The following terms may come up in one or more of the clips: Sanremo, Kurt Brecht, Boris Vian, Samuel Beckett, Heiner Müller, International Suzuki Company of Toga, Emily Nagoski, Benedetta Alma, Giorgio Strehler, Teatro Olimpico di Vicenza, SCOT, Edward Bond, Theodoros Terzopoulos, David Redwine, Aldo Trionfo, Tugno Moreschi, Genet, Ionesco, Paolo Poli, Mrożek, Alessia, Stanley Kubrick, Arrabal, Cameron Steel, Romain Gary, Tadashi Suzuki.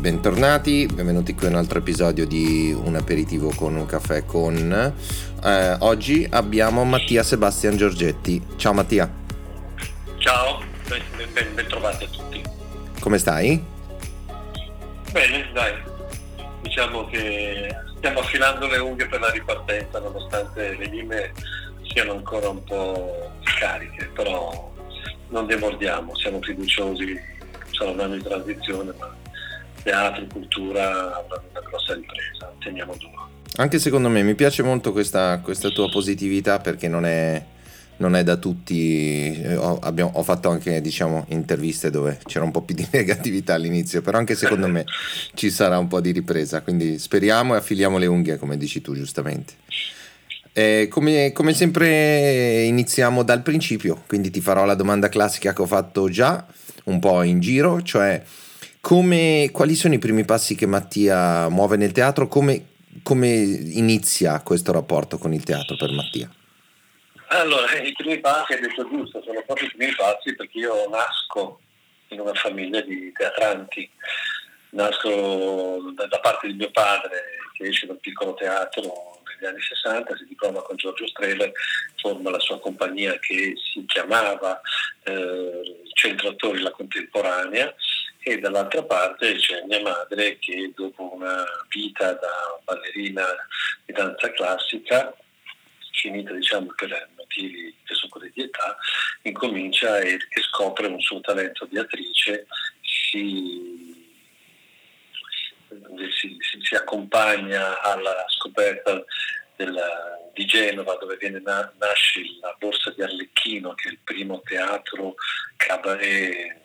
Bentornati, benvenuti qui a un altro episodio di Un aperitivo con un caffè con. Oggi abbiamo Mattia Sebastian Giorgetti. Ciao Mattia. Ciao, ben trovati a tutti. Come stai? Bene, dai. Diciamo che stiamo affilando le unghie per la ripartenza, nonostante le lime siano ancora un po' cariche, però non demordiamo, siamo fiduciosi. Sarà un anno di transizione, ma teatro, cultura, una grossa ripresa, teniamo duro. Anche secondo me, mi piace molto questa tua positività, perché non è da tutti. Ho fatto anche, diciamo, interviste dove c'era un po' più di negatività all'inizio, però anche secondo me ci sarà un po' di ripresa, quindi speriamo e affiliamo le unghie, come dici tu giustamente. Come sempre iniziamo dal principio, quindi ti farò la domanda classica che ho fatto già un po' in giro, cioè quali sono i primi passi che Mattia muove nel teatro, come inizia questo rapporto con il teatro per Mattia? Allora, i primi passi, hai detto giusto, sono proprio i primi passi, perché io nasco in una famiglia di teatranti, nasco da parte di mio padre, che esce dal piccolo teatro negli anni 60, si diploma con Giorgio Strehler, forma la sua compagnia che si chiamava Centro Attori La Contemporanea, e dall'altra parte c'è mia madre, che dopo una vita da ballerina di danza classica, finita diciamo per motivi che sono quelli di età, incomincia e scopre un suo talento di attrice, si accompagna alla scoperta di Genova, dove nasce la Borsa di Arlecchino, che è il primo teatro cabaret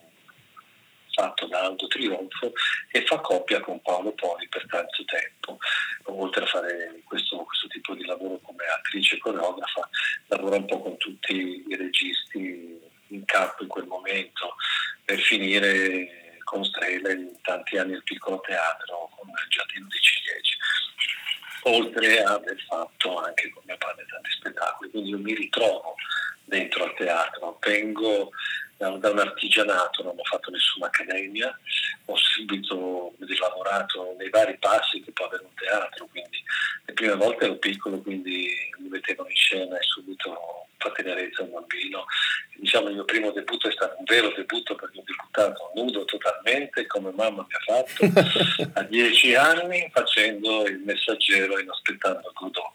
fatto da Aldo Trionfo, e fa coppia con Paolo Poli per tanto tempo. Oltre a fare questo tipo di lavoro come attrice e coreografa, lavora un po' con tutti i registi in campo in quel momento, per finire con Strehler in tanti anni al piccolo teatro con il Giardino dei Ciliegi, oltre a aver fatto anche con mio padre tanti spettacoli. Quindi io mi ritrovo dentro al teatro, vengo da un artigianato, non ho fatto nessuna accademia, ho subito lavorato nei vari passi che può avere un teatro. Quindi le prime volte ero piccolo, quindi mi mettevano in scena e subito fa tenerezza a un bambino. Diciamo, il mio primo debutto è stato un vero debutto, perché ho debuttato nudo totalmente, come mamma mi ha fatto, a 10 anni, facendo il messaggero in aspettando Godot.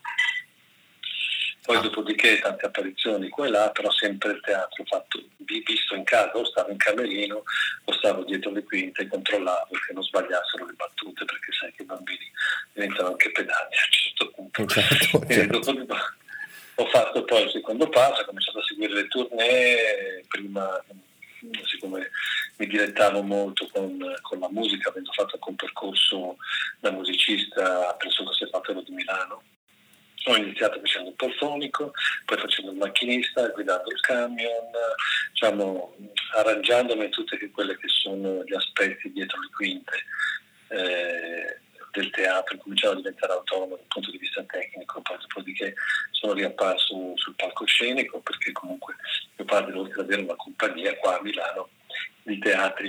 Poi dopodiché tante apparizioni qua e là, però sempre il teatro fatto, visto in casa, o stavo in camerino o stavo dietro le quinte e controllavo che non sbagliassero le battute, perché sai che i bambini diventano anche pedanti a un certo punto. Certo, certo. Ho fatto poi il secondo passo, ho cominciato a seguire le tournée. Prima, siccome mi dilettavo molto con la musica, avendo fatto anche un percorso da musicista presso il Conservatorio di Milano, ho iniziato facendo il polfonico, poi facendo il macchinista, guidando il camion, diciamo, arrangiandomi tutte quelle che sono gli aspetti dietro le quinte del teatro. Cominciavo a diventare autonomo dal punto di vista tecnico, poi dopodiché sono riapparso sul palcoscenico, perché comunque mio padre, oltre ad avere una compagnia qua a Milano di teatri,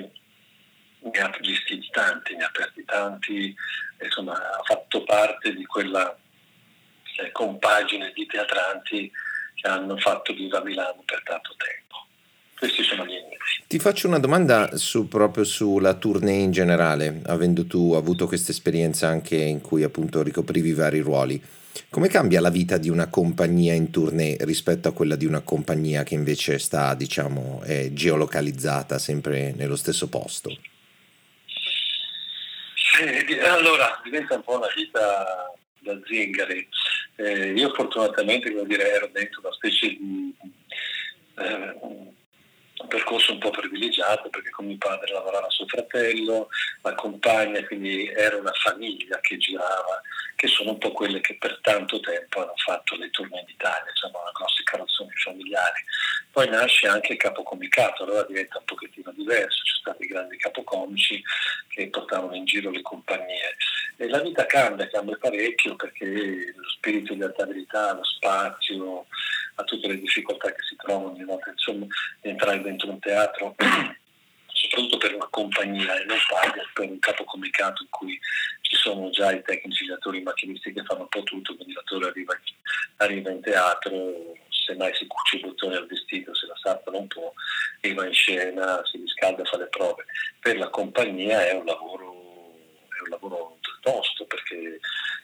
ne ha aperti tanti, insomma ha fatto parte di quella compagine di teatranti che hanno fatto viva Milano per tanto tempo. Questi sono gli inizi. Ti faccio una domanda proprio sulla tournée in generale, avendo tu avuto questa esperienza anche in cui appunto ricoprivi vari ruoli. Come cambia la vita di una compagnia in tournée rispetto a quella di una compagnia che invece sta, diciamo, è geolocalizzata sempre nello stesso posto? Allora, diventa un po' una vita da zingari. Io fortunatamente, come dire, ero dentro una specie di un percorso un po' privilegiato, perché con mio padre lavorava suo fratello, la compagna, quindi era una famiglia che girava, che sono un po' quelle che per tanto tempo hanno fatto le tournée in Italia, cioè una grosse carrozzoni familiari. Poi nasce anche il capocomicato, allora diventa un pochettino diverso, ci sono stati grandi capocomici che portavano in giro le compagnie. E la vita cambia parecchio, perché lo spirito di adattabilità, lo spazio, a tutte le difficoltà che si trovano, insomma, entrare dentro un teatro soprattutto per una compagnia e non per un capocomitato in cui ci sono già i tecnici, gli attori, i macchinisti che fanno un po' tutto, quindi l'attore arriva in teatro, semmai si cuce il bottone al vestito, se la sarta non può, e va in scena, si riscalda, fa le prove. Per la compagnia è un lavoro tosto, perché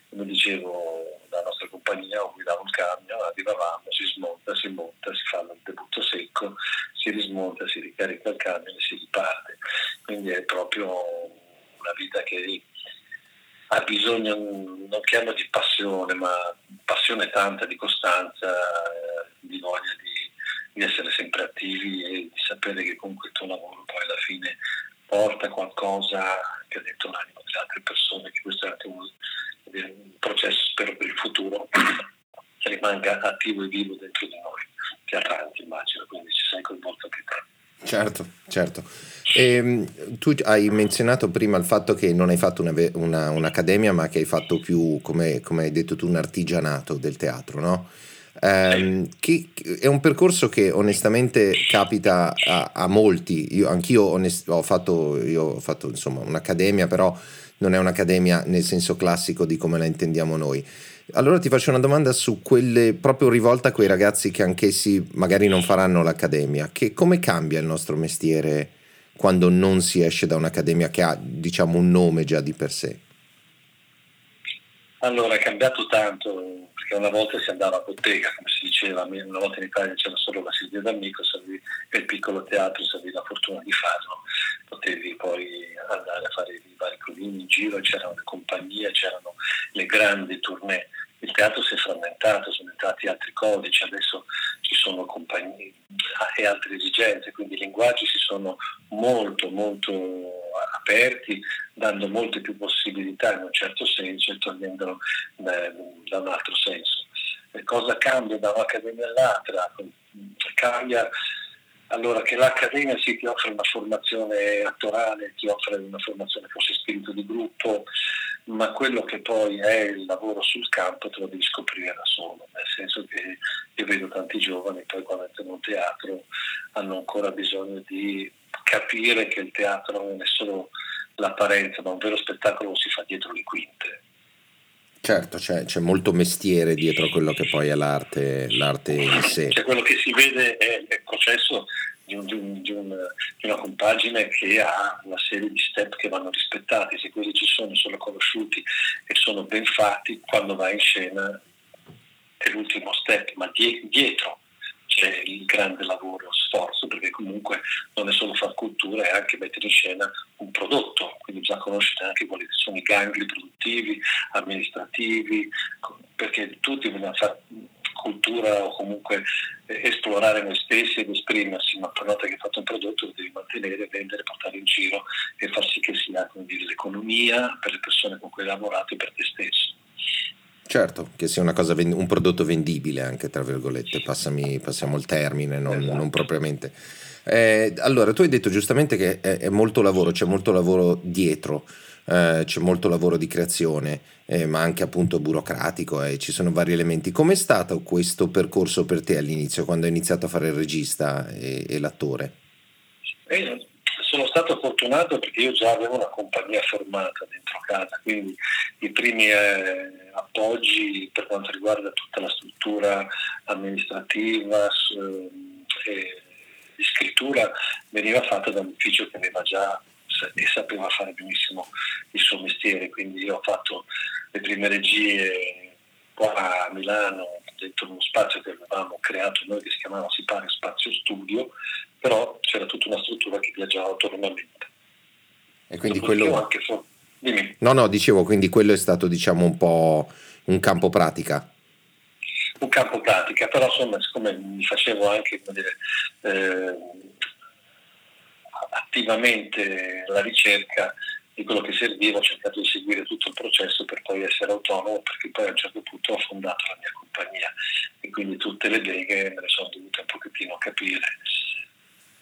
come dicevo la nostra compagnia guidava un camion, arrivavamo, si monta, si fa il debutto secco, si rismonta, si ricarica il camion e si riparte. Quindi è proprio una vita che ha bisogno, non chiamo di passione, ma passione tanta, di costanza, di voglia di essere sempre attivi e di sapere che comunque il tuo lavoro poi alla fine porta qualcosa che ha detto l'anima delle altre persone, che questo è anche un processo, spero per il futuro, che rimanga attivo e vivo dentro di noi, teatrante immagino, quindi ci sei coinvolto anche te. Certo. Tu hai menzionato prima il fatto che non hai fatto un'accademia, ma che hai fatto più, come hai detto tu, un artigianato del teatro, no? È un percorso che onestamente capita a molti. Io ho fatto insomma un'accademia, però non è un'accademia nel senso classico di come la intendiamo noi. Allora ti faccio una domanda su quelle proprio rivolta a quei ragazzi che anch'essi magari non faranno l'accademia. Che come cambia il nostro mestiere quando non si esce da un'accademia che ha, diciamo, un nome già di per sé? Allora, è cambiato tanto, perché una volta si andava a bottega, come si diceva, una volta in Italia c'era solo la sedia d'amico e il piccolo teatro, se avevi la fortuna di farlo. Potevi poi andare a fare i vari provini in giro, c'erano le compagnie, c'erano le grandi tournée. Il teatro si è frammentato, sono entrati altri codici, adesso ci sono compagnie e altre esigenze, quindi i linguaggi si sono molto molto aperti, dando molte più possibilità in un certo senso e togliendolo da un altro senso. Cosa cambia da un'accademia all'altra? Cambia allora che l'accademia ti offre una formazione attorale, ti offre una formazione forse spirito di gruppo, ma quello che poi è il lavoro sul campo te lo devi scoprire da solo, nel senso che io vedo tanti giovani poi quando entrano in teatro hanno ancora bisogno di capire che il teatro non è solo l'apparenza, ma un vero spettacolo si fa dietro le quinte. Certo, c'è molto mestiere dietro quello che poi è l'arte in sé. Cioè, quello che si vede è il processo di una compagine che ha una serie di step che vanno rispettati. Se quelli ci sono conosciuti e sono ben fatti, quando vai in scena è l'ultimo step, ma dietro c'è il grande lavoro, lo sforzo, perché comunque non è solo far cultura, è anche mettere in scena un prodotto, quindi bisogna conoscere anche quali sono i gangli produttivi, amministrativi, perché tutti vogliono fare cultura o comunque esplorare noi stessi ed esprimersi, ma per una volta che hai fatto un prodotto lo devi mantenere, vendere, portare in giro e far sì che sia, come dire, l'economia per le persone con cui hai lavorato e per te stesso. Certo, che sia una cosa, un prodotto vendibile anche, tra virgolette, passiamo il termine, non propriamente. Allora, tu hai detto giustamente che è molto lavoro, c'è molto lavoro dietro, c'è molto lavoro di creazione, ma anche appunto burocratico, ci sono vari elementi. Com'è stato questo percorso per te all'inizio, quando hai iniziato a fare il regista e l'attore? Sono stato fortunato perché io già avevo una compagnia formata dentro casa, quindi i primi appoggi per quanto riguarda tutta la struttura amministrativa e di scrittura veniva fatta da un ufficio che aveva già e sapeva fare benissimo il suo mestiere, quindi io ho fatto le prime regie qua a Milano dentro uno spazio che avevamo creato noi che si chiamava Spazio Studio, però c'era tutta una struttura che viaggiava autonomamente. E quindi quindi quello è stato, diciamo, un po' un campo pratica. Un campo pratica, però insomma, siccome mi facevo anche, come dire, attivamente la ricerca di quello che serviva, ho cercato di seguire tutto il processo per poi essere autonomo, perché poi a un certo punto ho fondato la mia compagnia e quindi tutte le beghe me le sono dovute un pochettino capire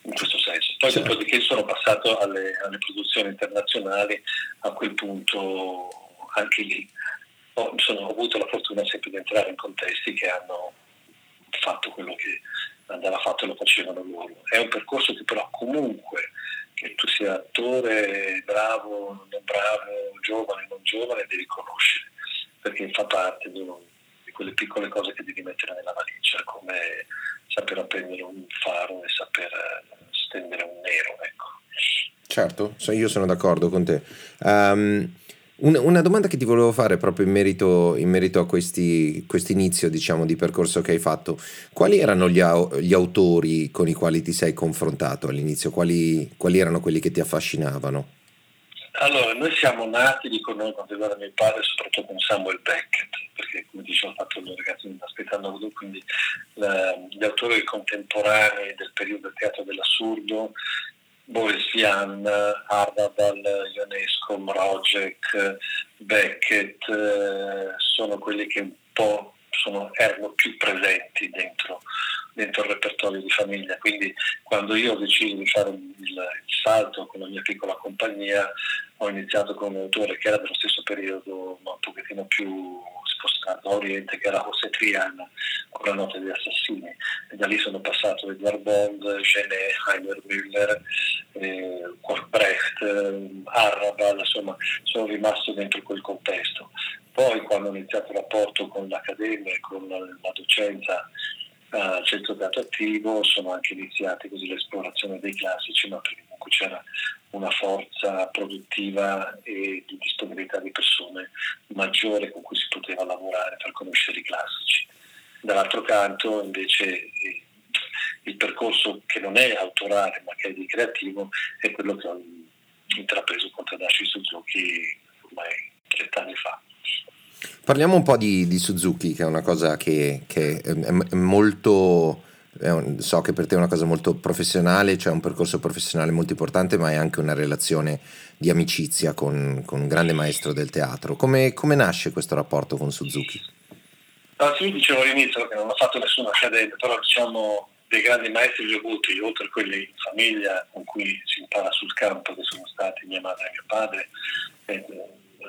in questo senso. Poi certo. Dopodiché sono passato alle produzioni internazionali, a quel punto anche lì ho avuto la fortuna sempre di entrare in contesti che hanno fatto quello che andava fatto e lo facevano loro. È un percorso che però comunque che tu sia attore, bravo, non bravo, giovane, non giovane, devi conoscere, perché fa parte di quelle piccole cose che devi mettere nella valigia, come saper appendere un faro e saper stendere un nero, ecco. Certo, io sono d'accordo con te. Una domanda che ti volevo fare proprio in merito a questo inizio, diciamo, di percorso che hai fatto: quali erano gli autori con i quali ti sei confrontato all'inizio? Quali erano quelli che ti affascinavano? Allora, noi siamo nati, dico noi, quando era mio padre, soprattutto con Samuel Beckett, perché come dicevo ho fatto due ragazzi aspettando, quindi gli autori contemporanei del periodo del teatro dell'assurdo: Boris Vian, Arrabal, Ionesco, Mrożek, Beckett, sono quelli che un po' erano più presenti dentro il repertorio di famiglia. Quindi quando io ho deciso di fare il salto con la mia piccola compagnia, ho iniziato con un autore che era dello stesso periodo, ma un pochettino più spostato a Oriente, che era José Triana, con La notte degli assassini, e da lì sono passato Edward Bond, Genet, Heiner Müller, Kurt Brecht, Arrabal, insomma sono rimasto dentro quel contesto. Poi quando ho iniziato il rapporto con l'accademia e con la docenza al Centro Attori, sono anche iniziate così l'esplorazione dei classici, ma perché comunque c'era una forza produttiva e di disponibilità di persone maggiore con cui si poteva lavorare per conoscere i classici. Dall'altro canto invece il percorso che non è autorale ma che è di creativo è quello che ho intrapreso con Tadashi Suzuki ormai 30 anni fa. Parliamo un po' di Suzuki, che è una cosa che è molto, so che per te è una cosa molto professionale, cioè un percorso professionale molto importante, ma è anche una relazione di amicizia con un grande maestro del teatro. Come nasce questo rapporto con Suzuki? Io dicevo all'inizio che non ho fatto nessuna accademia, però diciamo dei grandi maestri li ho avuti, oltre a quelli in famiglia con cui si impara sul campo, che sono stati mia madre e mio padre,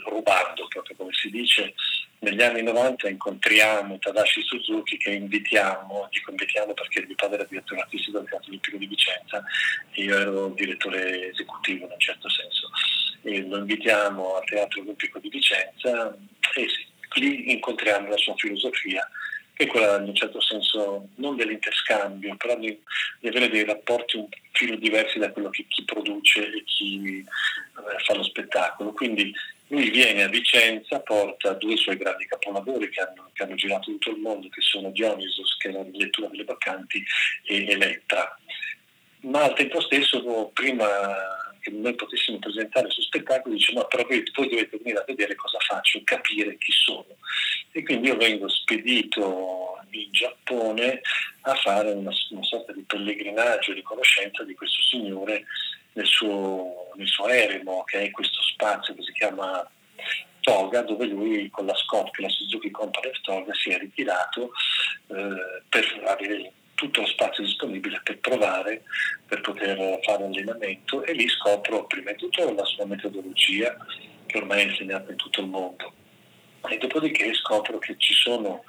rubando proprio come si dice. Negli anni 90 incontriamo Tadashi Suzuki, che invitiamo perché mio padre era direttore artistico del Teatro Olimpico di Vicenza e io ero direttore esecutivo in un certo senso, e lo invitiamo al Teatro Olimpico di Vicenza e lì incontriamo la sua filosofia, che è quella in un certo senso non dell'interscambio, però di avere dei rapporti un filo diversi da quello che chi produce e chi fa lo spettacolo. Quindi lui viene a Vicenza, porta due suoi grandi capolavori che hanno girato tutto il mondo, che sono Dionysos, che è la lettura delle Baccanti, e Elettra. Ma al tempo stesso, prima che noi potessimo presentare il suo spettacolo, dice: ma però voi dovete venire a vedere cosa faccio, capire chi sono. E quindi io vengo spedito in Giappone a fare una sorta di pellegrinaggio di conoscenza di questo signore nel suo eremo, che è questo spazio che si chiama Toga, dove lui con la SCOT, che è la Suzuki Company of Toga, si è ritirato per avere tutto lo spazio disponibile per provare, per poter fare un allenamento, e lì scopro prima di tutto la sua metodologia, che ormai è insegnata in tutto il mondo, e dopodiché scopro che ci sono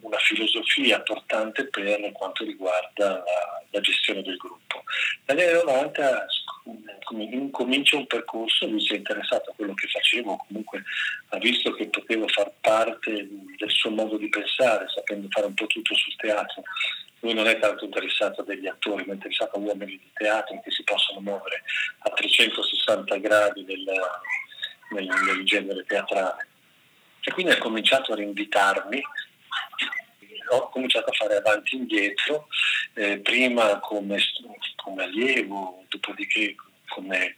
una filosofia portante per quanto riguarda la gestione del gruppo. Dagli anni 90 incomincia un percorso, lui si è interessato a quello che facevo, comunque ha visto che potevo far parte del suo modo di pensare, sapendo fare un po' tutto sul teatro. Lui non è tanto interessato agli attori, ma è interessato a uomini di teatro che si possono muovere a 360 gradi nel genere teatrale. E quindi ha cominciato a rinvitarmi, ho cominciato a fare avanti e indietro, prima come allievo, dopodiché come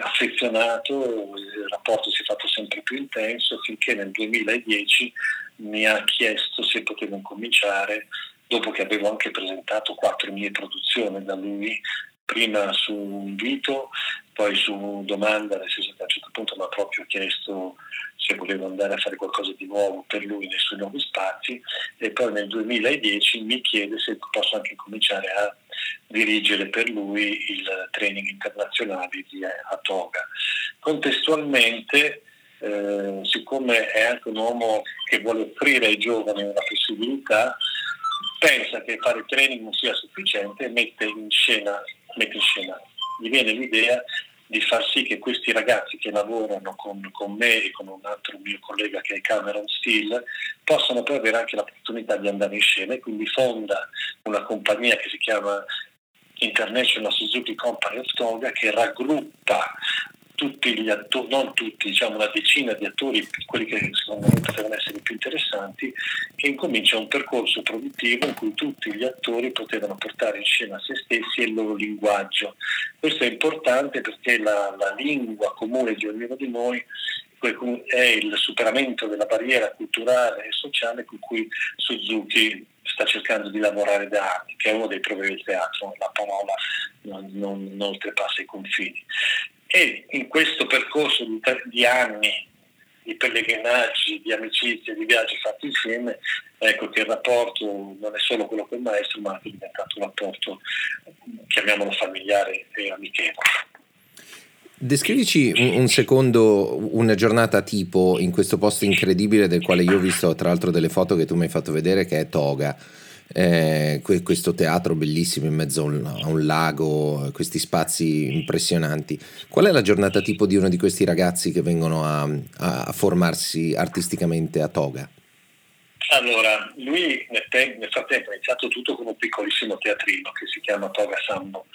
affezionato. Il rapporto si è fatto sempre più intenso, finché nel 2010 mi ha chiesto se potevo incominciare, dopo che avevo anche presentato 4 mie produzioni da lui, prima su invito, poi su domanda, nel senso che a un certo punto mi ha proprio chiesto se volevo andare a fare qualcosa di nuovo per lui nei suoi nuovi spazi, e poi nel 2010 mi chiede se posso anche cominciare a dirigere per lui il training internazionale a Toga. Contestualmente, siccome è anche un uomo che vuole offrire ai giovani una possibilità, pensa che fare training non sia sufficiente e mette in scena mi viene l'idea di far sì che questi ragazzi che lavorano con me e con un altro mio collega che è Cameron Steel possano poi avere anche l'opportunità di andare in scena, e quindi fonda una compagnia che si chiama International Suzuki Company of Toga, che raggruppa tutti gli attori, non tutti, diciamo una decina di attori, quelli che secondo me potevano essere più interessanti, e incomincia un percorso produttivo in cui tutti gli attori potevano portare in scena se stessi e il loro linguaggio. Questo è importante perché la lingua comune di ognuno di noi è il superamento della barriera culturale e sociale con cui Suzuki sta cercando di lavorare da anni, che è uno dei problemi del teatro, la parola non oltrepassa i confini. E in questo percorso di anni di pellegrinaggi, di amicizie, di viaggi fatti insieme, ecco che il rapporto non è solo quello col maestro, ma è diventato un rapporto, chiamiamolo familiare e amichevole. Descrivici un secondo una giornata tipo in questo posto incredibile del quale io ho visto tra l'altro delle foto che tu mi hai fatto vedere, che è Toga, questo teatro bellissimo in mezzo a un lago, questi spazi impressionanti. Qual è la giornata tipo di uno di questi ragazzi che vengono a formarsi artisticamente a Toga? Allora, lui nel frattempo ha iniziato tutto con un piccolissimo teatrino che si chiama Toga Sambo.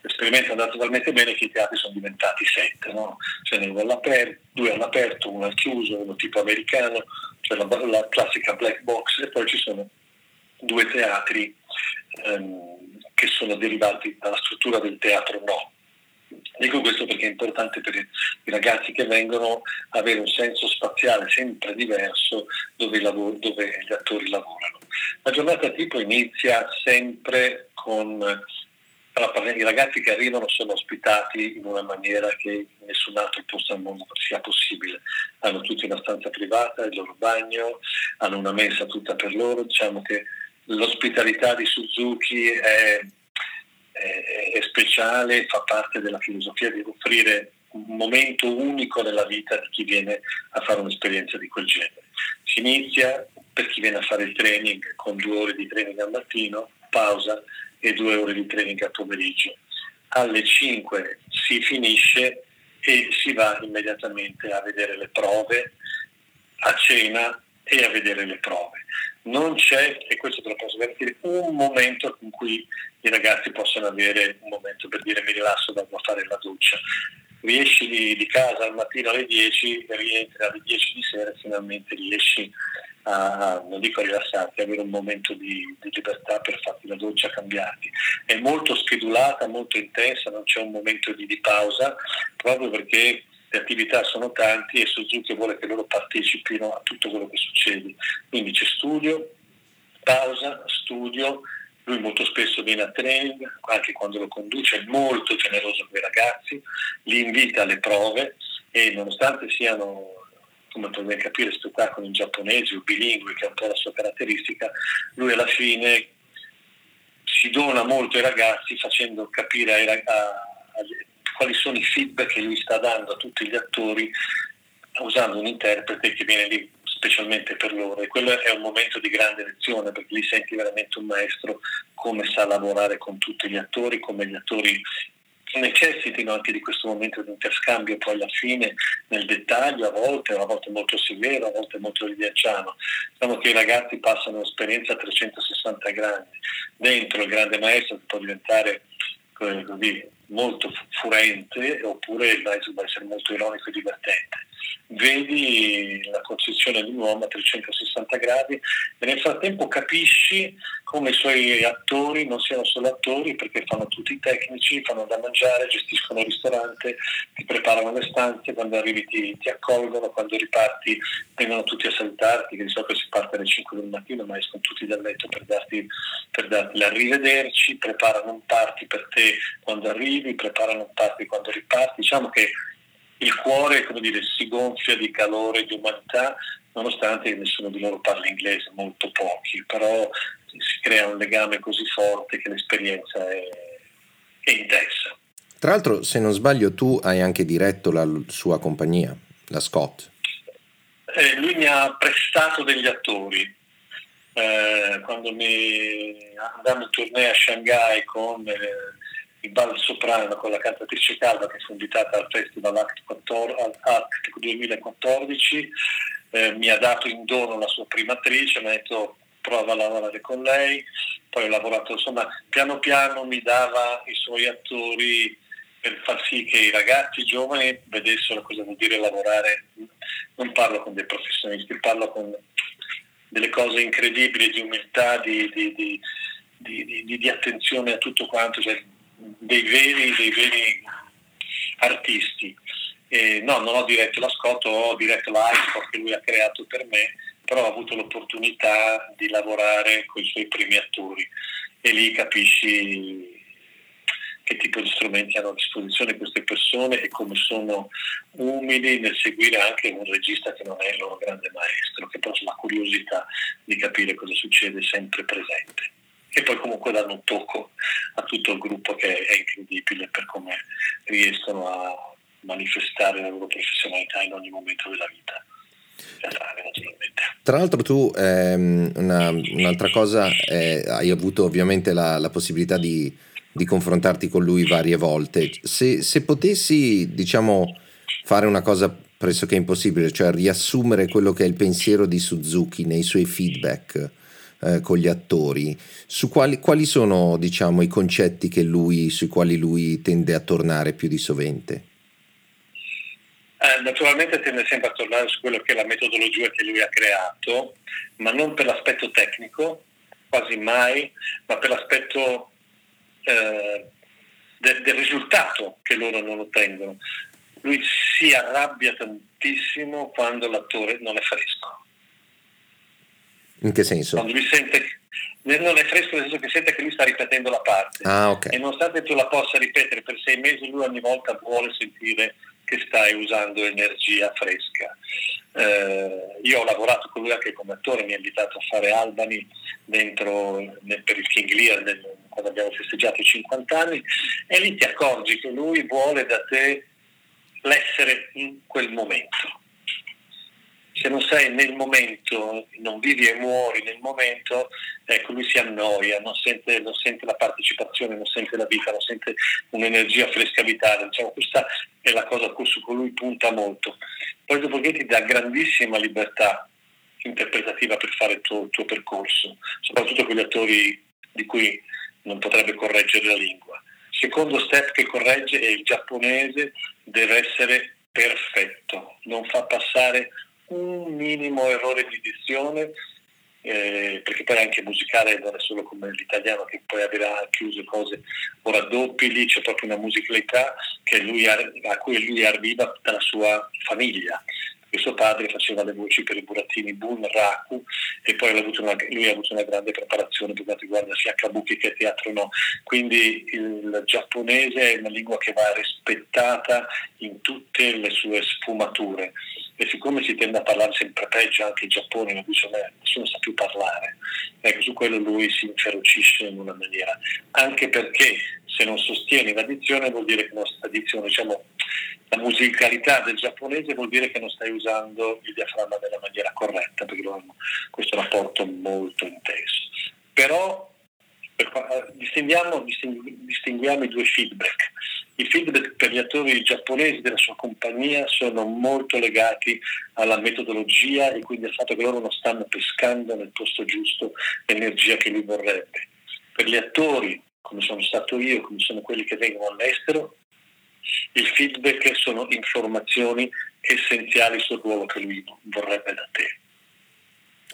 L'esperimento è andato talmente bene che i teatri sono diventati 7, no? Cioè ne due all'aperto, uno al chiuso, uno tipo americano, cioè la classica black box, e poi ci sono due teatri che sono derivati dalla struttura del teatro no. Dico questo perché è importante per i ragazzi che vengono avere un senso spaziale sempre diverso dove gli attori lavorano. La giornata tipo inizia sempre con... I ragazzi che arrivano sono ospitati in una maniera che nessun altro posto al mondo sia possibile. Hanno tutti una stanza privata, il loro bagno, hanno una mensa tutta per loro. Diciamo che l'ospitalità di Suzuki è speciale, fa parte della filosofia di offrire un momento unico nella vita di chi viene a fare un'esperienza di quel genere. Si inizia per chi viene a fare il training con 2 ore di training al mattino, pausa, e 2 ore di training a pomeriggio. Alle 5 si finisce e si va immediatamente a vedere le prove, a cena e a vedere le prove. Non c'è, e questo te lo posso garantire, un momento in cui i ragazzi possono avere un momento per dire mi rilasso, vado a fare la doccia. Riesci di casa al mattino alle 10, rientri alle 10 di sera e finalmente riesci a, non dico a rilassarti, avere un momento di libertà per farti la doccia, cambiarti. È molto schedulata, molto intensa, non c'è un momento di pausa, proprio perché le attività sono tanti e Suzuki vuole che loro partecipino a tutto quello che succede. Quindi c'è studio, pausa, studio. Lui molto spesso viene a training, anche quando lo conduce, è molto generoso con i ragazzi, li invita alle prove e nonostante siano, come potete capire, spettacoli in giapponese o bilingui, che è un po' la sua caratteristica, lui alla fine si dona molto ai ragazzi facendo capire quali sono i feedback che lui sta dando a tutti gli attori usando un interprete che viene lì specialmente per loro, e quello è un momento di grande lezione perché lì senti veramente un maestro come sa lavorare con tutti gli attori, come gli attori necessitino anche di questo momento di interscambio poi alla fine nel dettaglio, a volte molto severo, a volte molto riviaggiano. Diciamo che i ragazzi passano un'esperienza a 360 gradi dentro il grande maestro, che può diventare così molto furente oppure il maestro può essere molto ironico e divertente. Vedi la concezione di un uomo a 360 gradi e nel frattempo capisci come i suoi attori non siano solo attori, perché fanno tutti i tecnici, fanno da mangiare, gestiscono il ristorante, ti preparano le stanze, quando arrivi ti accolgono, quando riparti vengono tutti a salutarti, che di solito si parte alle 5 del mattino ma escono tutti dal letto per darti l'arrivederci, preparano un party per te quando arrivi, preparano un party quando riparti. Diciamo che il cuore, come dire, si gonfia di calore, di umanità, nonostante nessuno di loro parli inglese, molto pochi, però si crea un legame così forte che l'esperienza è intensa. Tra l'altro, se non sbaglio, tu hai anche diretto la sua compagnia, la Scott. Lui mi ha prestato degli attori. Quando andammo in tournée a Shanghai con il bal soprano con la cantatrice calda, che fu invitata al Festival Act 2014, mi ha dato in dono la sua prima attrice, mi ha detto prova a lavorare con lei, poi ho lavorato, insomma, piano piano mi dava i suoi attori per far sì che i ragazzi giovani vedessero cosa vuol dire lavorare. Non parlo con dei professionisti, parlo con delle cose incredibili di umiltà, di attenzione a tutto quanto, cioè dei veri artisti. No, non ho diretto la Scotto, ho diretto la Iceberg che lui ha creato per me, però ho avuto l'opportunità di lavorare con i suoi primi attori e lì capisci che tipo di strumenti hanno a disposizione queste persone e come sono umili nel seguire anche un regista che non è il loro grande maestro, che però la curiosità di capire cosa succede è sempre presente. E poi comunque danno un tocco a tutto il gruppo che è incredibile per come riescono a manifestare la loro professionalità in ogni momento della vita. Tra l'altro tu un'altra cosa, hai avuto ovviamente la possibilità di confrontarti con lui varie volte. Se potessi, diciamo, fare una cosa pressoché impossibile, cioè riassumere quello che è il pensiero di Suzuki nei suoi feedback con gli attori, su quali sono, diciamo, i concetti sui quali lui tende a tornare più di sovente? Naturalmente tende sempre a tornare su quello che è la metodologia che lui ha creato, ma non per l'aspetto tecnico, quasi mai, ma per l'aspetto del risultato che loro non ottengono. Lui si arrabbia tantissimo quando l'attore non è fresco. In che senso? Quando lui sente non è fresco, nel senso che sente che lui sta ripetendo la parte. Ah, okay. E nonostante tu la possa ripetere per 6 mesi, lui ogni volta vuole sentire che stai usando energia fresca. Io ho lavorato con lui anche come attore, mi ha invitato a fare Albany per il King Lear quando abbiamo festeggiato i 50 anni e lì ti accorgi che lui vuole da te l'essere in quel momento. Se non sei nel momento, non vivi e muori nel momento, ecco, lui si annoia, non sente la partecipazione, non sente la vita, non sente un'energia fresca vitale. Diciamo, questa è la cosa su cui lui punta molto. Poi dopodiché ti dà grandissima libertà interpretativa per fare il tuo percorso, soprattutto con gli attori di cui non potrebbe correggere la lingua. Secondo step che corregge è il giapponese, deve essere perfetto, non fa passare un minimo errore di dizione, perché poi anche musicale non è solo come l'italiano che poi avrà chiuso cose o raddoppi, lì c'è proprio una musicalità che a cui lui arriva dalla sua famiglia, perché suo padre faceva le voci per i burattini Bun, Raku e poi lui ha avuto una grande preparazione per quanto riguarda sia Kabuki che teatro no, quindi il giapponese è una lingua che va rispettata in tutte le sue sfumature. E siccome si tende a parlare sempre peggio anche in Giappone, in cui nessuno sa più parlare, ecco, su quello lui si inferocisce in una maniera, anche perché se non sostieni la dizione vuol dire che non sta dizione, diciamo la musicalità del giapponese vuol dire che non stai usando il diaframma nella maniera corretta, perché loro hanno questo rapporto molto intenso. Però distinguiamo i due feedback. I feedback per gli attori giapponesi della sua compagnia sono molto legati alla metodologia e quindi al fatto che loro non stanno pescando nel posto giusto l'energia che lui vorrebbe. Per gli attori, come sono stato io, come sono quelli che vengono all'estero, i feedback sono informazioni essenziali sul ruolo che lui vorrebbe da te.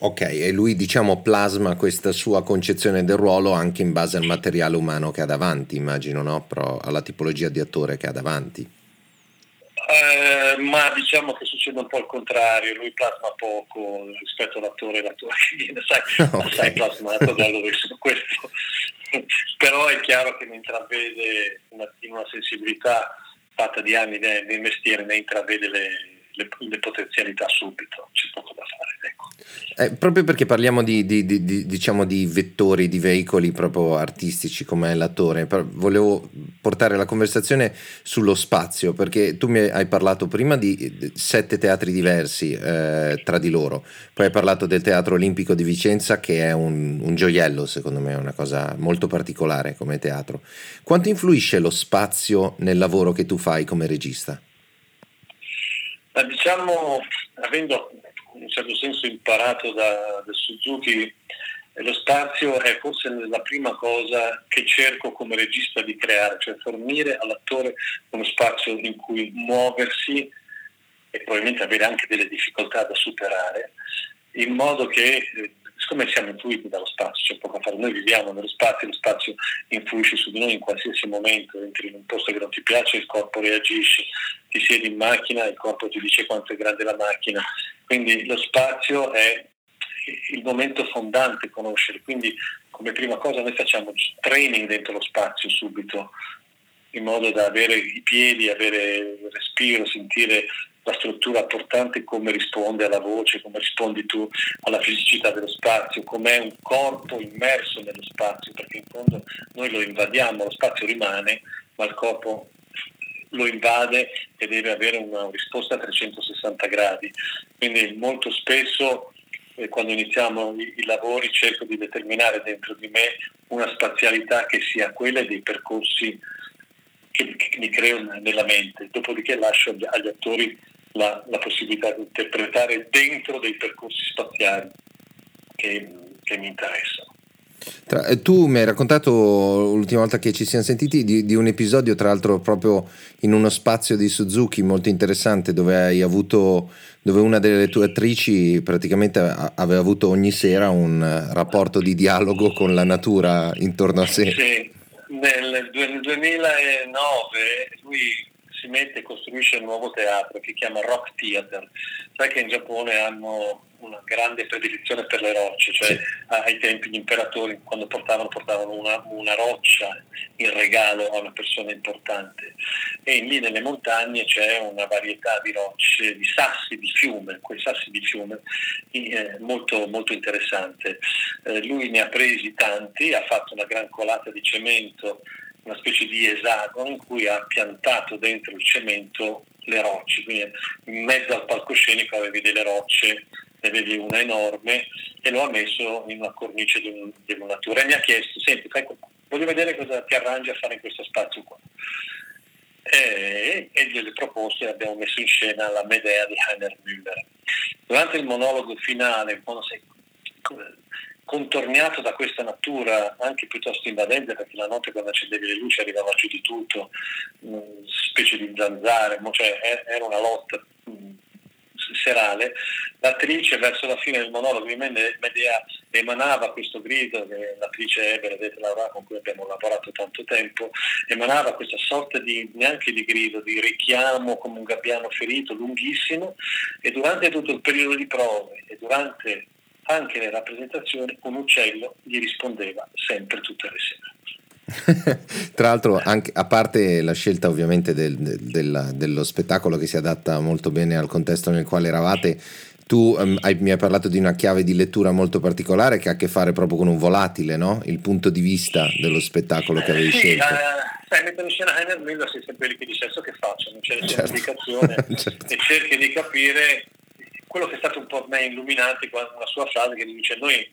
Ok, e lui, diciamo, plasma questa sua concezione del ruolo anche in base al materiale umano che ha davanti, immagino, no? Però alla tipologia di attore che ha davanti. Ma diciamo che succede un po' il contrario, lui plasma poco rispetto all'attore che viene, sai plasmato da lui su questo. Però è chiaro che ne intravede una sensibilità fatta di anni nel mestiere, ne intravede le potenzialità subito, c'è poco da fare, ecco. Proprio perché parliamo diciamo di vettori, di veicoli proprio artistici come l'attore, volevo portare la conversazione sullo spazio, perché tu mi hai parlato prima di 7 teatri diversi tra di loro, poi hai parlato del Teatro Olimpico di Vicenza, che è un gioiello, secondo me è una cosa molto particolare come teatro. Quanto influisce lo spazio nel lavoro che tu fai come regista? Ma diciamo, avendo in un certo senso imparato da Suzuki, lo spazio è forse la prima cosa che cerco come regista di creare, cioè fornire all'attore uno spazio in cui muoversi e probabilmente avere anche delle difficoltà da superare, in modo che, siccome siamo influiti dallo spazio, c'è poco a fare, noi viviamo nello spazio, lo spazio influisce su di noi in qualsiasi momento, entri in un posto che non ti piace, il corpo reagisce, ti siedi in macchina, il corpo ti dice quanto è grande la macchina, quindi lo spazio è il momento fondante conoscere, quindi come prima cosa noi facciamo training dentro lo spazio subito, in modo da avere i piedi, avere il respiro, sentire la struttura portante, come risponde alla voce, come rispondi tu alla fisicità dello spazio, com'è un corpo immerso nello spazio, perché in fondo noi lo invadiamo, lo spazio rimane, ma il corpo lo invade e deve avere una risposta a 360 gradi. Quindi molto spesso quando iniziamo i lavori cerco di determinare dentro di me una spazialità che sia quella dei percorsi che mi creo nella mente, dopodiché lascio agli attori la possibilità di interpretare dentro dei percorsi spaziali che mi interessano. Tu mi hai raccontato l'ultima volta che ci siamo sentiti di un episodio, tra l'altro proprio in uno spazio di Suzuki molto interessante, dove una delle tue attrici praticamente aveva avuto ogni sera un rapporto di dialogo con la natura intorno a sé. Sì. Nel 2009 lui si mette e costruisce un nuovo teatro che chiama Rock Theater. Sai che in Giappone hanno una grande predilezione per le rocce, cioè sì. Ai tempi gli imperatori quando portavano una roccia in regalo a una persona importante, e lì nelle montagne c'è una varietà di rocce, di sassi di fiume, quei sassi di fiume molto, molto interessante. Lui ne ha presi tanti, ha fatto una gran colata di cemento, una specie di esagono in cui ha piantato dentro il cemento le rocce, quindi in mezzo al palcoscenico avevi delle rocce, ne vedi una enorme, e lo ha messo in una cornice di una natura, e mi ha chiesto: senti, voglio vedere cosa ti arrangi a fare in questo spazio qua, e gliele proposte, abbiamo messo in scena la Medea di Heiner Müller. Durante il monologo finale, quando sei contorniato da questa natura anche piuttosto invadente, perché la notte quando accendevi le luci arrivava giù di tutto, specie di zanzare, cioè era una lotta serale, l'attrice verso la fine del monologo di Medea emanava questo grido, che l'attrice è Benedetta Alma, con cui abbiamo lavorato tanto tempo, emanava questa sorta di, neanche di grido, di richiamo come un gabbiano ferito, lunghissimo, e durante tutto il periodo di prove e durante anche le rappresentazioni un uccello gli rispondeva sempre tutte le sere. Tra l'altro, anche a parte la scelta ovviamente dello spettacolo, che si adatta molto bene al contesto nel quale eravate, tu mi hai parlato di una chiave di lettura molto particolare che ha a che fare proprio con un volatile, no? Il punto di vista dello spettacolo che avevi scelto. Mettere in scena Heiner Müller sei sempre lì che dici: adesso che faccio? Non c'è nessuna indicazione. Certo. E cerchi di capire quello che è stato un po' per me illuminante, una sua frase che dice: Noi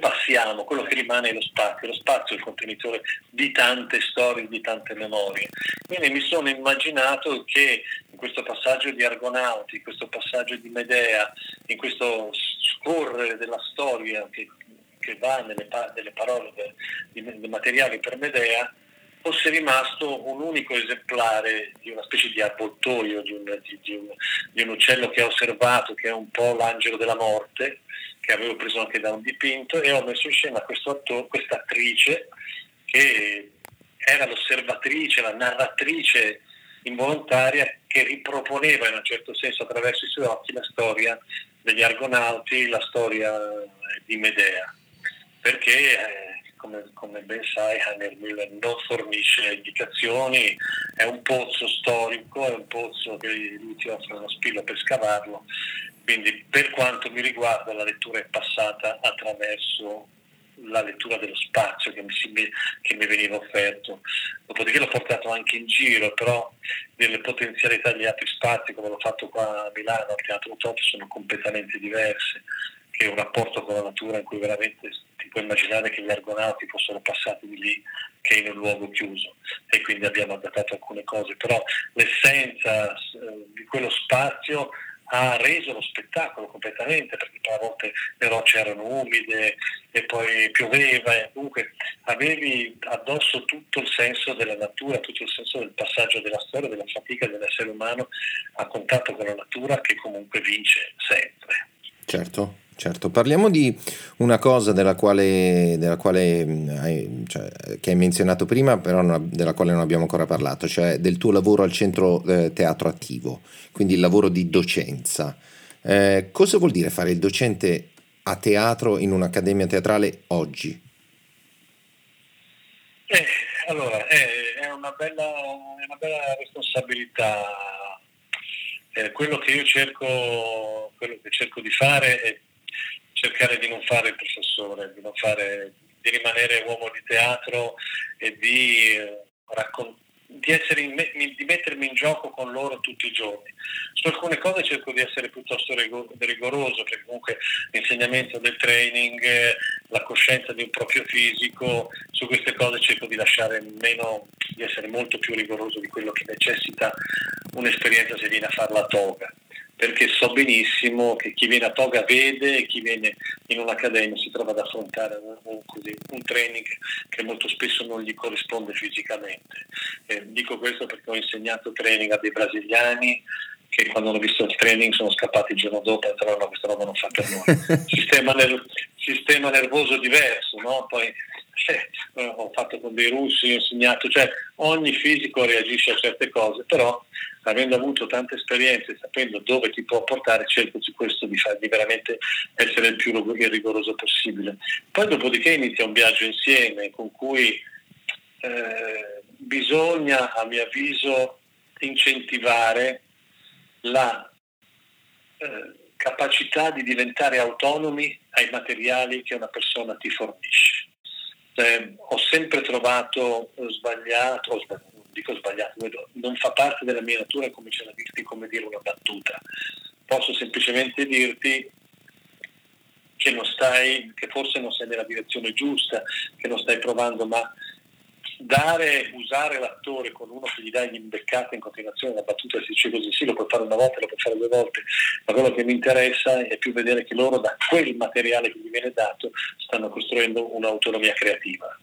passiamo, quello che rimane è lo spazio è il contenitore di tante storie, di tante memorie. Quindi mi sono immaginato che in questo passaggio di Argonauti, in questo passaggio di Medea, in questo scorrere della storia che va nelle parole del materiale per Medea, fosse rimasto un unico esemplare di una specie di avvoltoio, di un uccello che ho osservato, che è un po' l'angelo della morte, che avevo preso anche da un dipinto, e ho messo in scena questa attrice che era l'osservatrice, la narratrice involontaria, che riproponeva in un certo senso attraverso i suoi occhi la storia degli Argonauti, la storia di Medea, perché come ben sai, Heiner Müller non fornisce indicazioni, è un pozzo storico, è un pozzo che lui ti offre uno spillo per scavarlo, quindi per quanto mi riguarda la lettura è passata attraverso la lettura dello spazio che mi veniva offerto. Dopodiché l'ho portato anche in giro, però delle potenzialità degli altri spazi, come l'ho fatto qua a Milano al Teatro Top, sono completamente diverse, che è un rapporto con la natura in cui veramente ti puoi immaginare che gli argonauti fossero passati di lì, che in un luogo chiuso, e quindi abbiamo adattato alcune cose, però l'essenza di quello spazio ha reso lo spettacolo completamente, perché a volte le rocce erano umide e poi pioveva, e comunque avevi addosso tutto il senso della natura, tutto il senso del passaggio della storia, della fatica dell'essere umano a contatto con la natura, che comunque vince sempre. Certo. Certo, parliamo di una cosa che hai menzionato prima, però della quale non abbiamo ancora parlato, cioè del tuo lavoro al Centro Teatro Attivo, quindi il lavoro di docenza. Cosa vuol dire fare il docente a teatro in un'accademia teatrale oggi? Allora, è una bella responsabilità. Quello che cerco di fare è cercare di non fare il professore, di rimanere uomo di teatro e di mettermi in gioco con loro tutti i giorni. Su alcune cose cerco di essere piuttosto rigoroso, perché comunque l'insegnamento del training, la coscienza di un proprio fisico, su queste cose cerco di di essere molto più rigoroso di quello che necessita un'esperienza se viene a farla a toga, perché so benissimo che chi viene a toga vede, e chi viene in un'accademia si trova ad affrontare un training che molto spesso non gli corrisponde fisicamente. Dico questo perché ho insegnato training a dei brasiliani che, quando hanno visto il training, sono scappati il giorno dopo e hanno detto: no, questa roba non fa per noi. Sistema nervoso diverso, no? Poi ho fatto con dei russi, ho insegnato, cioè ogni fisico reagisce a certe cose, però avendo avuto tante esperienze, sapendo dove ti può portare, cerco su questo di veramente essere il più rigoroso possibile. Poi dopodiché inizia un viaggio insieme con cui bisogna, a mio avviso, incentivare la capacità di diventare autonomi ai materiali che una persona ti fornisce. Ho sempre trovato sbagliato, non fa parte della mia natura cominciare a dirti come dire una battuta. Posso semplicemente dirti che forse non sei nella direzione giusta, che non stai provando, ma usare l'attore con uno che gli dai l'imbeccata in continuazione, la battuta, si dice così, sì, lo puoi fare una volta, lo puoi fare due volte, ma quello che mi interessa è più vedere che loro, da quel materiale che gli viene dato, stanno costruendo un'autonomia creativa.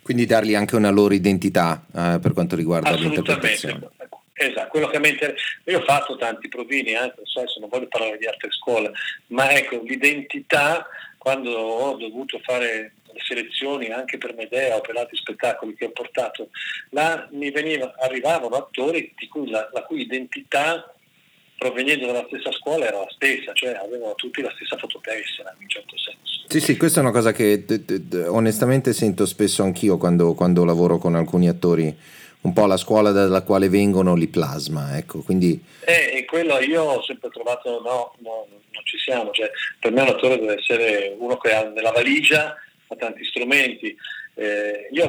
Quindi dargli anche una loro identità per quanto riguarda l'interpretazione. Esatto, quello che mi interessa. Io ho fatto tanti provini, anche adesso non voglio parlare di arte scuola, ma ecco, l'identità, quando ho dovuto fare le selezioni anche per Medea o per altri spettacoli che ho portato, là arrivavano attori di cui la cui identità, provenendo dalla stessa scuola, era la stessa, cioè avevano tutti la stessa fototessera in un certo senso. Sì, questa è una cosa che onestamente sento spesso anch'io quando lavoro con alcuni attori, un po' la scuola dalla quale vengono li plasma, ecco, quindi... E quello io ho sempre trovato, no, non ci siamo, cioè per me un attore deve essere uno che ha nella valigia, ha tanti strumenti, io...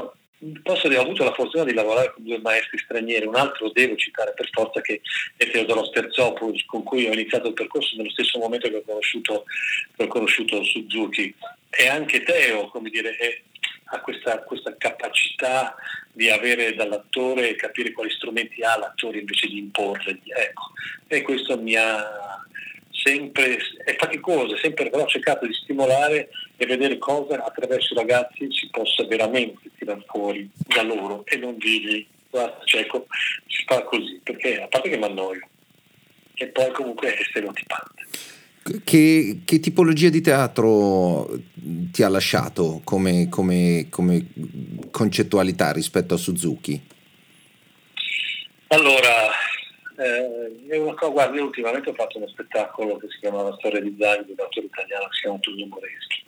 ho avuto la fortuna di lavorare con due maestri stranieri, un altro devo citare per forza, che è Theodoros Terzopoulos, con cui ho iniziato il percorso nello stesso momento che ho conosciuto Suzuki, e anche Teo, come dire, ha questa capacità di avere dall'attore, capire quali strumenti ha l'attore invece di imporregli, ecco, e questo mi ha sempre, è faticoso, sempre però ho cercato di stimolare e vedere cosa attraverso i ragazzi si possa veramente tirare fuori da loro, e non dirgli: guarda, cieco, si fa così, perché a parte che mi annoio, e poi comunque è stereotipante. Che tipologia di teatro ti ha lasciato come concettualità rispetto a Suzuki? Allora, io ultimamente ho fatto uno spettacolo che si chiamava Storia di Zaino, di un autore italiano che si chiama Tugno Moreschi,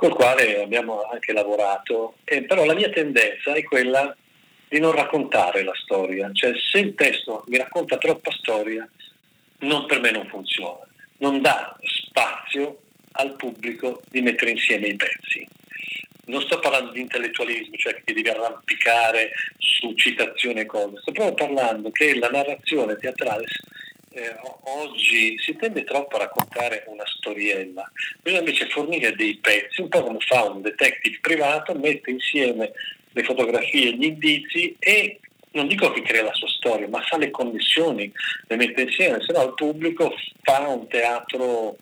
col quale abbiamo anche lavorato, però la mia tendenza è quella di non raccontare la storia, cioè se il testo mi racconta troppa storia, non, per me non funziona, non dà spazio al pubblico di mettere insieme i pezzi. Non sto parlando di intellettualismo, cioè che ti devi arrampicare su citazioni e cose, sto proprio parlando che la narrazione teatrale oggi si tende troppo a raccontare una storiella, bisogna invece fornire dei pezzi, un po' come fa un detective privato, mette insieme le fotografie, gli indizi e non dico che crea la sua storia, ma fa le connessioni, le mette insieme, se no il pubblico fa un teatro,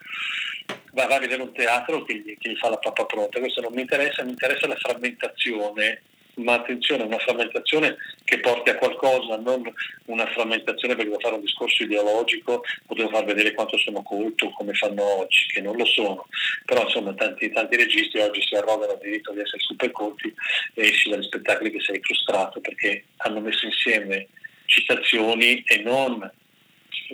va a vedere un teatro che gli fa la pappa pronta. Questo non mi interessa, mi interessa la frammentazione, ma attenzione, una frammentazione che porti a qualcosa, non una frammentazione perché devo fare un discorso ideologico o devo far vedere quanto sono colto come fanno oggi, che non lo sono, però insomma tanti registi oggi si arrogano il diritto di essere super colti e esci dagli spettacoli che sei frustrato perché hanno messo insieme citazioni e non,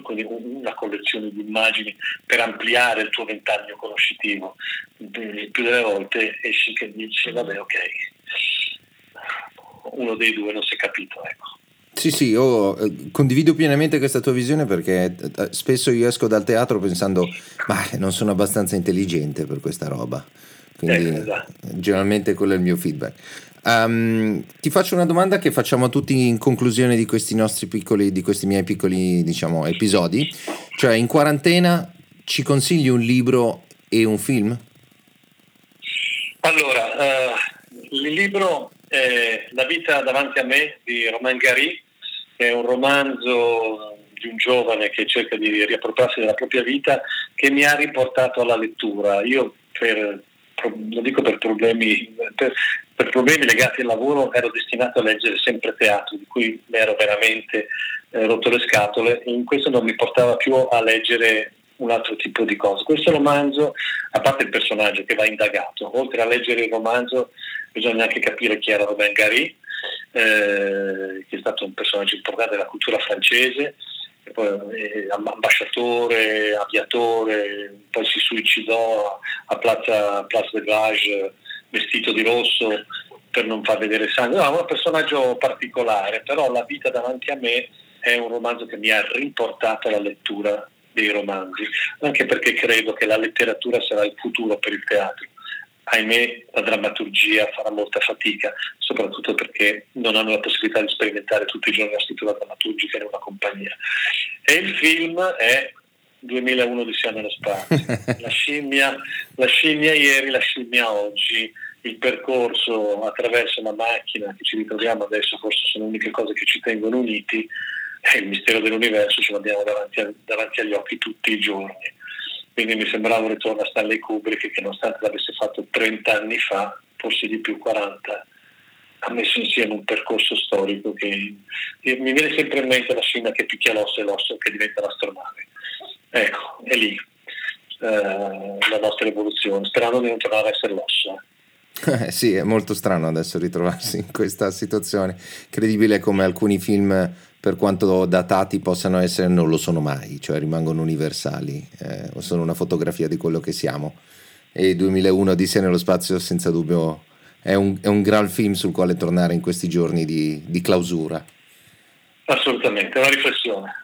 quindi, una collezione di immagini per ampliare il tuo ventaglio conoscitivo. Più delle volte esci che dici vabbè, ok, uno dei due non si è capito, ecco. Sì, io condivido pienamente questa tua visione perché spesso io esco dal teatro pensando ma non sono abbastanza intelligente per questa roba, quindi esatto. Generalmente quello è il mio feedback. Ti faccio una domanda che facciamo a tutti in conclusione di questi nostri piccoli, di questi miei piccoli, diciamo, episodi, cioè in quarantena ci consigli un libro e un film? Allora, il libro La vita davanti a me di Romain Gary è un romanzo di un giovane che cerca di riappropriarsi della propria vita, che mi ha riportato alla lettura. Io per problemi legati al lavoro ero destinato a leggere sempre teatro, di cui mi ero veramente rotto le scatole, e in questo non mi portava più a leggere un altro tipo di cose. Questo romanzo, a parte il personaggio che va indagato, oltre a leggere il romanzo bisogna anche capire chi era Romain Gary, che è stato un personaggio importante della cultura francese, e poi, ambasciatore, aviatore, poi si suicidò a Place de Gage vestito di rosso per non far vedere sangue. No, è un personaggio particolare, però La vita davanti a me è un romanzo che mi ha riportato alla lettura dei romanzi, anche perché credo che la letteratura sarà il futuro per il teatro. Ahimè, la drammaturgia farà molta fatica, soprattutto perché non hanno la possibilità di sperimentare tutti i giorni la scrittura drammaturgica in una compagnia. E il film è 2001 Odissea nello spazio, la scimmia ieri, la scimmia oggi, il percorso attraverso la macchina che ci ritroviamo adesso, forse sono le uniche cose che ci tengono uniti, e il mistero dell'universo ce l'abbiamo davanti agli occhi tutti i giorni. Quindi mi sembrava un ritorno a Stanley Kubrick, che nonostante l'avesse fatto 30 anni fa, forse di più 40, ha messo insieme un percorso storico che mi viene sempre in mente la scena che picchia l'osso e l'osso che diventa l'astronave. Ecco, è lì la nostra evoluzione, sperando di non tornare a essere l'osso. Sì, è molto strano adesso ritrovarsi in questa situazione. Incredibile come alcuni film, per quanto datati possano essere, non lo sono mai, cioè rimangono universali, o sono una fotografia di quello che siamo. E 2001 Odissea nello spazio senza dubbio è un gran film sul quale tornare in questi giorni di clausura. Assolutamente, una riflessione.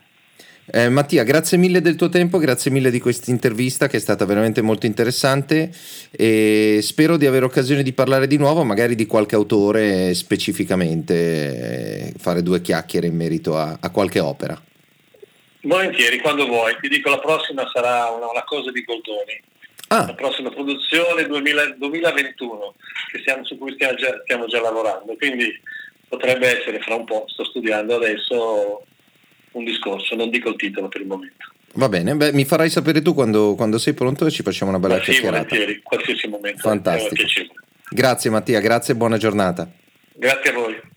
Mattia, grazie mille del tuo tempo, grazie mille di questa intervista che è stata veramente molto interessante, e spero di avere occasione di parlare di nuovo, magari di qualche autore specificamente, fare due chiacchiere in merito a qualche opera. Volentieri, quando vuoi. Ti dico, la prossima sarà una cosa di Goldoni. La prossima produzione 2021 che stiamo già lavorando, quindi potrebbe essere fra un po', sto studiando adesso un discorso, non dico il titolo per il momento. Va bene, mi farai sapere tu quando sei pronto e ci facciamo una bella chiacchierata. Sì, volentieri, qualsiasi momento. Fantastico. Grazie Mattia, grazie e buona giornata. Grazie a voi.